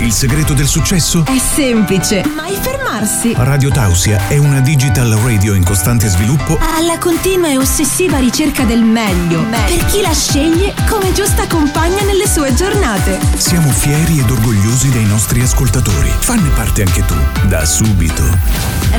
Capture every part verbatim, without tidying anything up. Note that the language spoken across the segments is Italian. Il segreto del successo? È semplice, mai fermarsi. Radio Tausia è una digital radio in costante sviluppo, alla continua e ossessiva ricerca del meglio, meglio. Per chi la sceglie come giusta compagna nelle sue giornate. Siamo fieri ed orgogliosi dei nostri ascoltatori. Fanne parte anche tu, da subito.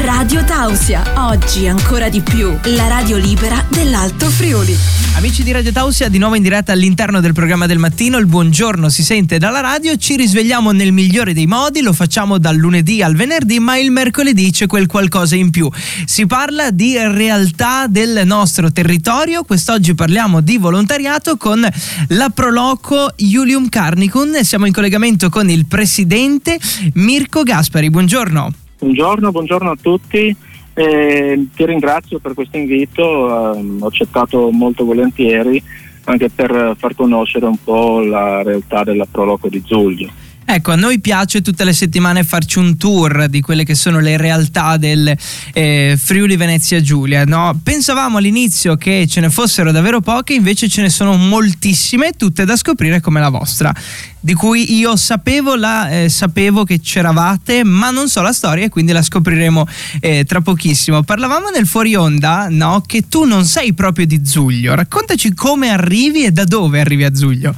Radio Tausia, oggi ancora di più, la radio libera dell'Alto Friuli. Amici di Radio Tausia, di nuovo in diretta all'interno del programma del mattino. Il buongiorno si sente dalla radio, ci risvegliamo nel migliore dei modi, lo facciamo dal lunedì al venerdì, ma il mercoledì c'è quel qualcosa in più. Si parla di realtà del nostro territorio, quest'oggi parliamo di volontariato con la Pro Loco Iulium Carnicum e siamo in collegamento con il presidente Mirco Gaspari. Buongiorno. Buongiorno, buongiorno a tutti. Eh, ti ringrazio per questo invito, eh, ho accettato molto volentieri anche per far conoscere un po' la realtà della Pro Loco di Zuglio. Ecco, a noi piace tutte le settimane farci un tour di quelle che sono le realtà del eh, Friuli Venezia Giulia, no? Pensavamo all'inizio che ce ne fossero davvero poche, invece ce ne sono moltissime, tutte da scoprire come la vostra, di cui io sapevo la, eh, sapevo che c'eravate, ma non so la storia e quindi la scopriremo eh, tra pochissimo. Parlavamo nel fuori onda, no? Che tu non sei proprio di Zuglio, raccontaci come arrivi e da dove arrivi a Zuglio.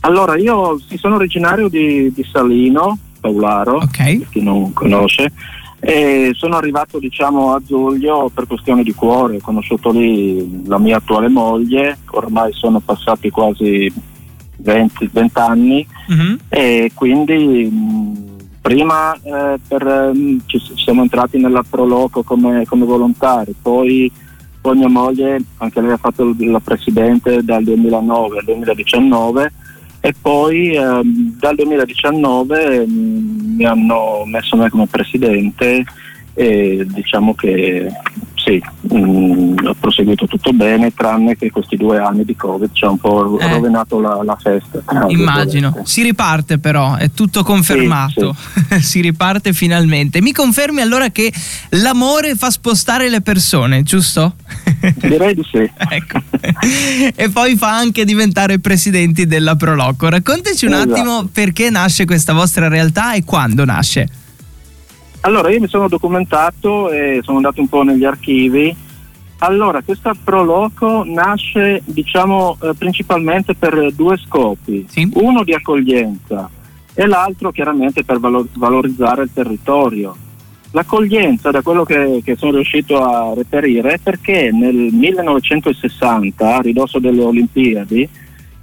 Allora, io sono originario di, di Salino, Paolaro, okay. Per chi non conosce, e sono arrivato diciamo a Zuglio per questione di cuore, ho conosciuto lì la mia attuale moglie, ormai sono passati quasi venti, venti anni, mm-hmm. E quindi prima eh, per, ci siamo entrati nella Pro Loco come, come volontari, poi poi mia moglie, anche lei ha fatto la presidente dal duemilanove al duemiladiciannove, e poi eh, dal duemiladiciannove mi hanno messo me come presidente e diciamo che sì, mh, ho proseguito tutto bene, tranne che questi due anni di Covid ci ha un po' eh. rovinato la, la festa. Immagino, si riparte però, è tutto confermato, sì, sì. Si riparte finalmente. Mi confermi allora che l'amore fa spostare le persone, giusto? Direi di sì. Ecco. E poi fa anche diventare presidenti della Pro Loco. Raccontaci un esatto. attimo perché nasce questa vostra realtà e quando nasce. Allora, io mi sono documentato e sono andato un po' negli archivi. Allora, questa Pro Loco nasce, diciamo, eh, principalmente per due scopi. Sì. Uno di accoglienza e l'altro chiaramente per valor- valorizzare il territorio. L'accoglienza, da quello che, che sono riuscito a reperire, è perché nel millenovecentosessanta, a ridosso delle Olimpiadi,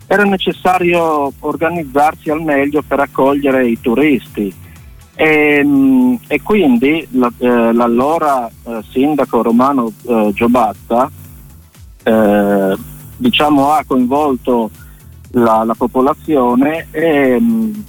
era necessario organizzarsi al meglio per accogliere i turisti. E, e quindi la, eh, l'allora eh, sindaco Romano eh, Giobatta eh, diciamo ha coinvolto la, la popolazione eh,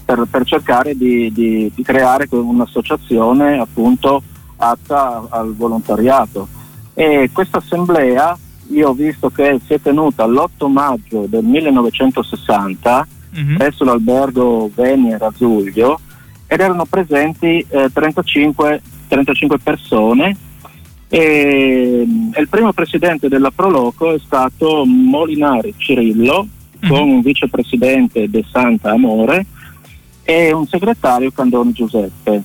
per, per cercare di, di, di creare un'associazione appunto atta al volontariato, e questa assemblea io ho visto che si è tenuta l'otto maggio del millenovecentosessanta mm-hmm. presso l'albergo Venier a Zuglio, ed erano presenti eh, trentacinque persone e, e il primo presidente della Pro Loco è stato Molinari Cirillo mm-hmm. con un vicepresidente De Santa Amore e un segretario Candone Giuseppe.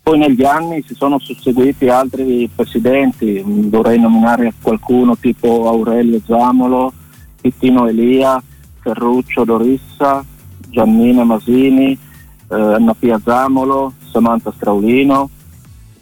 Poi negli anni si sono susseguiti altri presidenti, vorrei nominare qualcuno tipo Aurelio Zamolo, Pitino Elia, Ferruccio Dorissa, Giannina Masini, Anna Pia Zamolo, Samantha Straulino,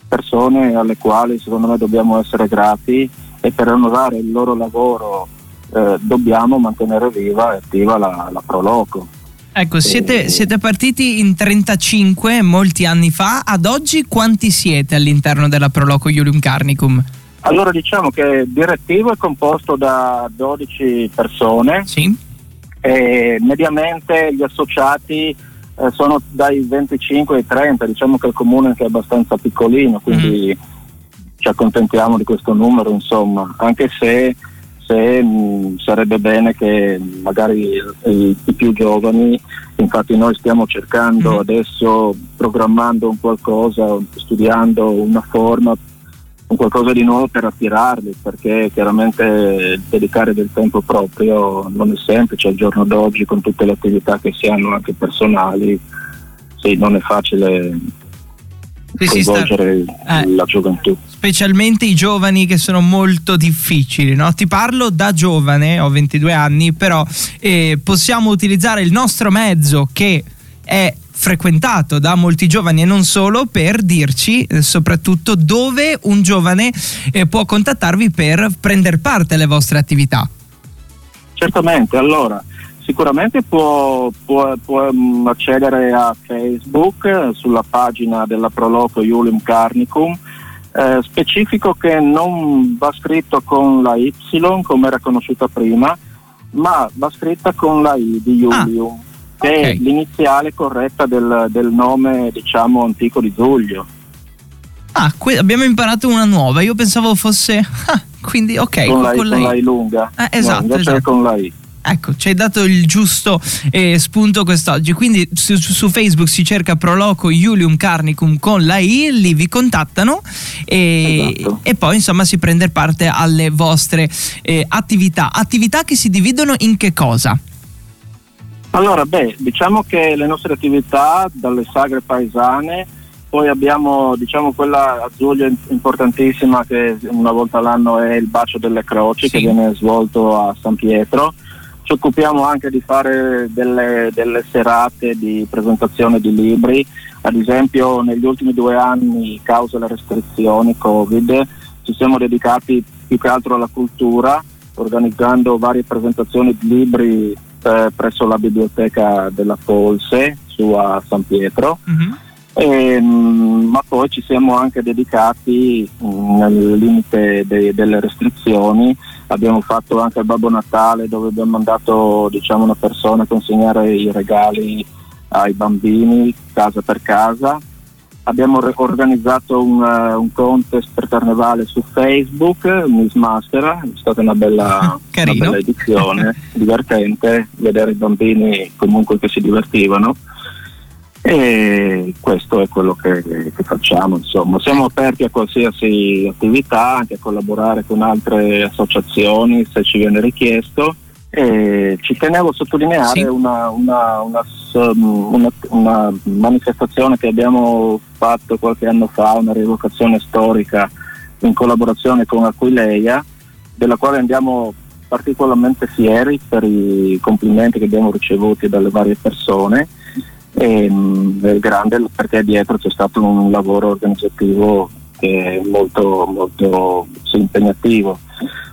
persone alle quali secondo me dobbiamo essere grati e per onorare il loro lavoro eh, dobbiamo mantenere viva e attiva la, la Pro Loco. Ecco, siete, e... siete partiti in trentacinque molti anni fa, ad oggi quanti siete all'interno della Pro Loco Iulium Carnicum? Allora diciamo che il direttivo è composto da dodici persone, sì. E mediamente gli associati Eh, sono dai venticinque ai trenta, diciamo che il comune è abbastanza piccolino, quindi mm. ci accontentiamo di questo numero, insomma, anche se, se mh, sarebbe bene che magari i, i più giovani, infatti noi stiamo cercando mm. adesso, programmando un qualcosa, studiando una forma, un qualcosa di nuovo per attirarli, perché chiaramente dedicare del tempo proprio non è semplice al giorno d'oggi con tutte le attività che si hanno anche personali, sì, non è facile coinvolgere sta... eh. la gioventù, specialmente i giovani, che sono molto difficili, no? Ti parlo da giovane, ho ventidue anni, però eh, possiamo utilizzare il nostro mezzo, che è frequentato da molti giovani e non solo, per dirci eh, soprattutto dove un giovane eh, può contattarvi per prendere parte alle vostre attività. Certamente, allora sicuramente può, può, può accedere a Facebook sulla pagina della Pro Loco Iulium Carnicum. Eh, specifico che non va scritto con la Y come era conosciuta prima, ma va scritta con la I di Iulium, ah, che okay. è l'iniziale corretta del, del nome, diciamo, antico di Zuglio. Ah, qui abbiamo imparato una nuova, io pensavo fosse... Ah, quindi ok, con, con, la, I, con la I, con la I lunga. Eh, esatto, no, invece esatto. È con la I. Ecco, ci hai dato il giusto eh, spunto quest'oggi. Quindi su, su Facebook si cerca Pro Loco Iulium Carnicum con la I, lì vi contattano e, esatto. e poi insomma si prende parte alle vostre eh, attività. Attività che si dividono in che cosa? Allora, beh, diciamo che le nostre attività, dalle sagre paesane, poi abbiamo, diciamo, quella a Zuglio importantissima, che una volta all'anno è il Bacio delle Croci, sì. che viene svolto a San Pietro. Ci occupiamo anche di fare delle, delle serate di presentazione di libri. Ad esempio, negli ultimi due anni, causa le restrizioni Covid, ci siamo dedicati più che altro alla cultura, organizzando varie presentazioni di libri eh, presso la biblioteca della Folse, su a San Pietro. Mm-hmm. E, mh, ma poi ci siamo anche dedicati, mh, nel limite de- delle restrizioni, abbiamo fatto anche il Babbo Natale, dove abbiamo mandato, diciamo, una persona a consegnare i regali ai bambini casa per casa. Abbiamo re- organizzato un, uh, un contest per Carnevale su Facebook, Miss Mastera, è stata una bella, una bella edizione, divertente vedere i bambini comunque che si divertivano. E questo è quello che, che facciamo, insomma, siamo aperti a qualsiasi attività, anche a collaborare con altre associazioni se ci viene richiesto. E ci tenevo a sottolineare sì. una, una, una, una, una manifestazione che abbiamo fatto qualche anno fa, una rievocazione storica in collaborazione con Aquileia, della quale andiamo particolarmente fieri per i complimenti che abbiamo ricevuti dalle varie persone. E, è grande perché dietro c'è stato un lavoro organizzativo che è molto molto impegnativo.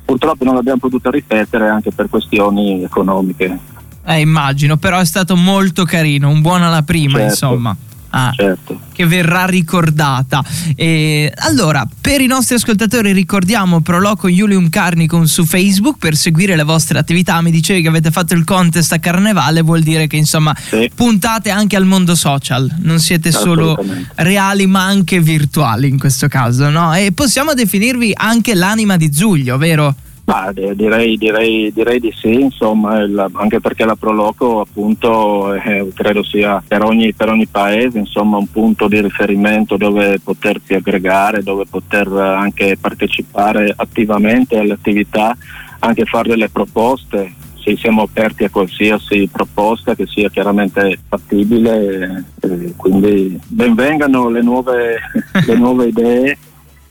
Purtroppo non l'abbiamo potuto ripetere anche per questioni economiche. Eh, immagino, però è stato molto carino, un buon alla prima, certo, insomma. Ah, certo. Che verrà ricordata. E allora, per i nostri ascoltatori ricordiamo Pro Loco Iulium Carnicum su Facebook per seguire le vostre attività. Mi dicevi che avete fatto il contest a Carnevale, vuol dire che insomma sì. puntate anche al mondo social, non siete solo reali ma anche virtuali in questo caso, no? E possiamo definirvi anche l'anima di Zuglio, vero? Bah, direi, direi, direi di sì, insomma, il, anche perché la Pro Loco appunto eh, credo sia per ogni, per ogni paese, insomma, un punto di riferimento dove potersi aggregare, dove poter anche partecipare attivamente alle attività, anche fare delle proposte. Sì, siamo aperti a qualsiasi proposta che sia chiaramente fattibile, eh, quindi benvengano le nuove, le nuove idee.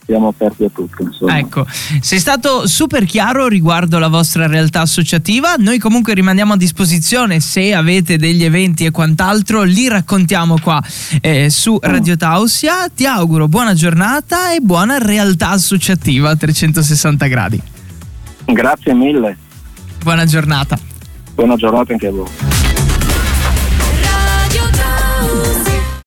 Siamo aperti a tutto, insomma. Ecco, sei stato super chiaro riguardo la vostra realtà associativa. Noi comunque rimaniamo a disposizione, se avete degli eventi e quant'altro li raccontiamo qua eh, su Radio Tausia. Ti auguro buona giornata e buona realtà associativa a trecentosessanta gradi. Grazie mille. Buona giornata. Buona giornata anche a voi.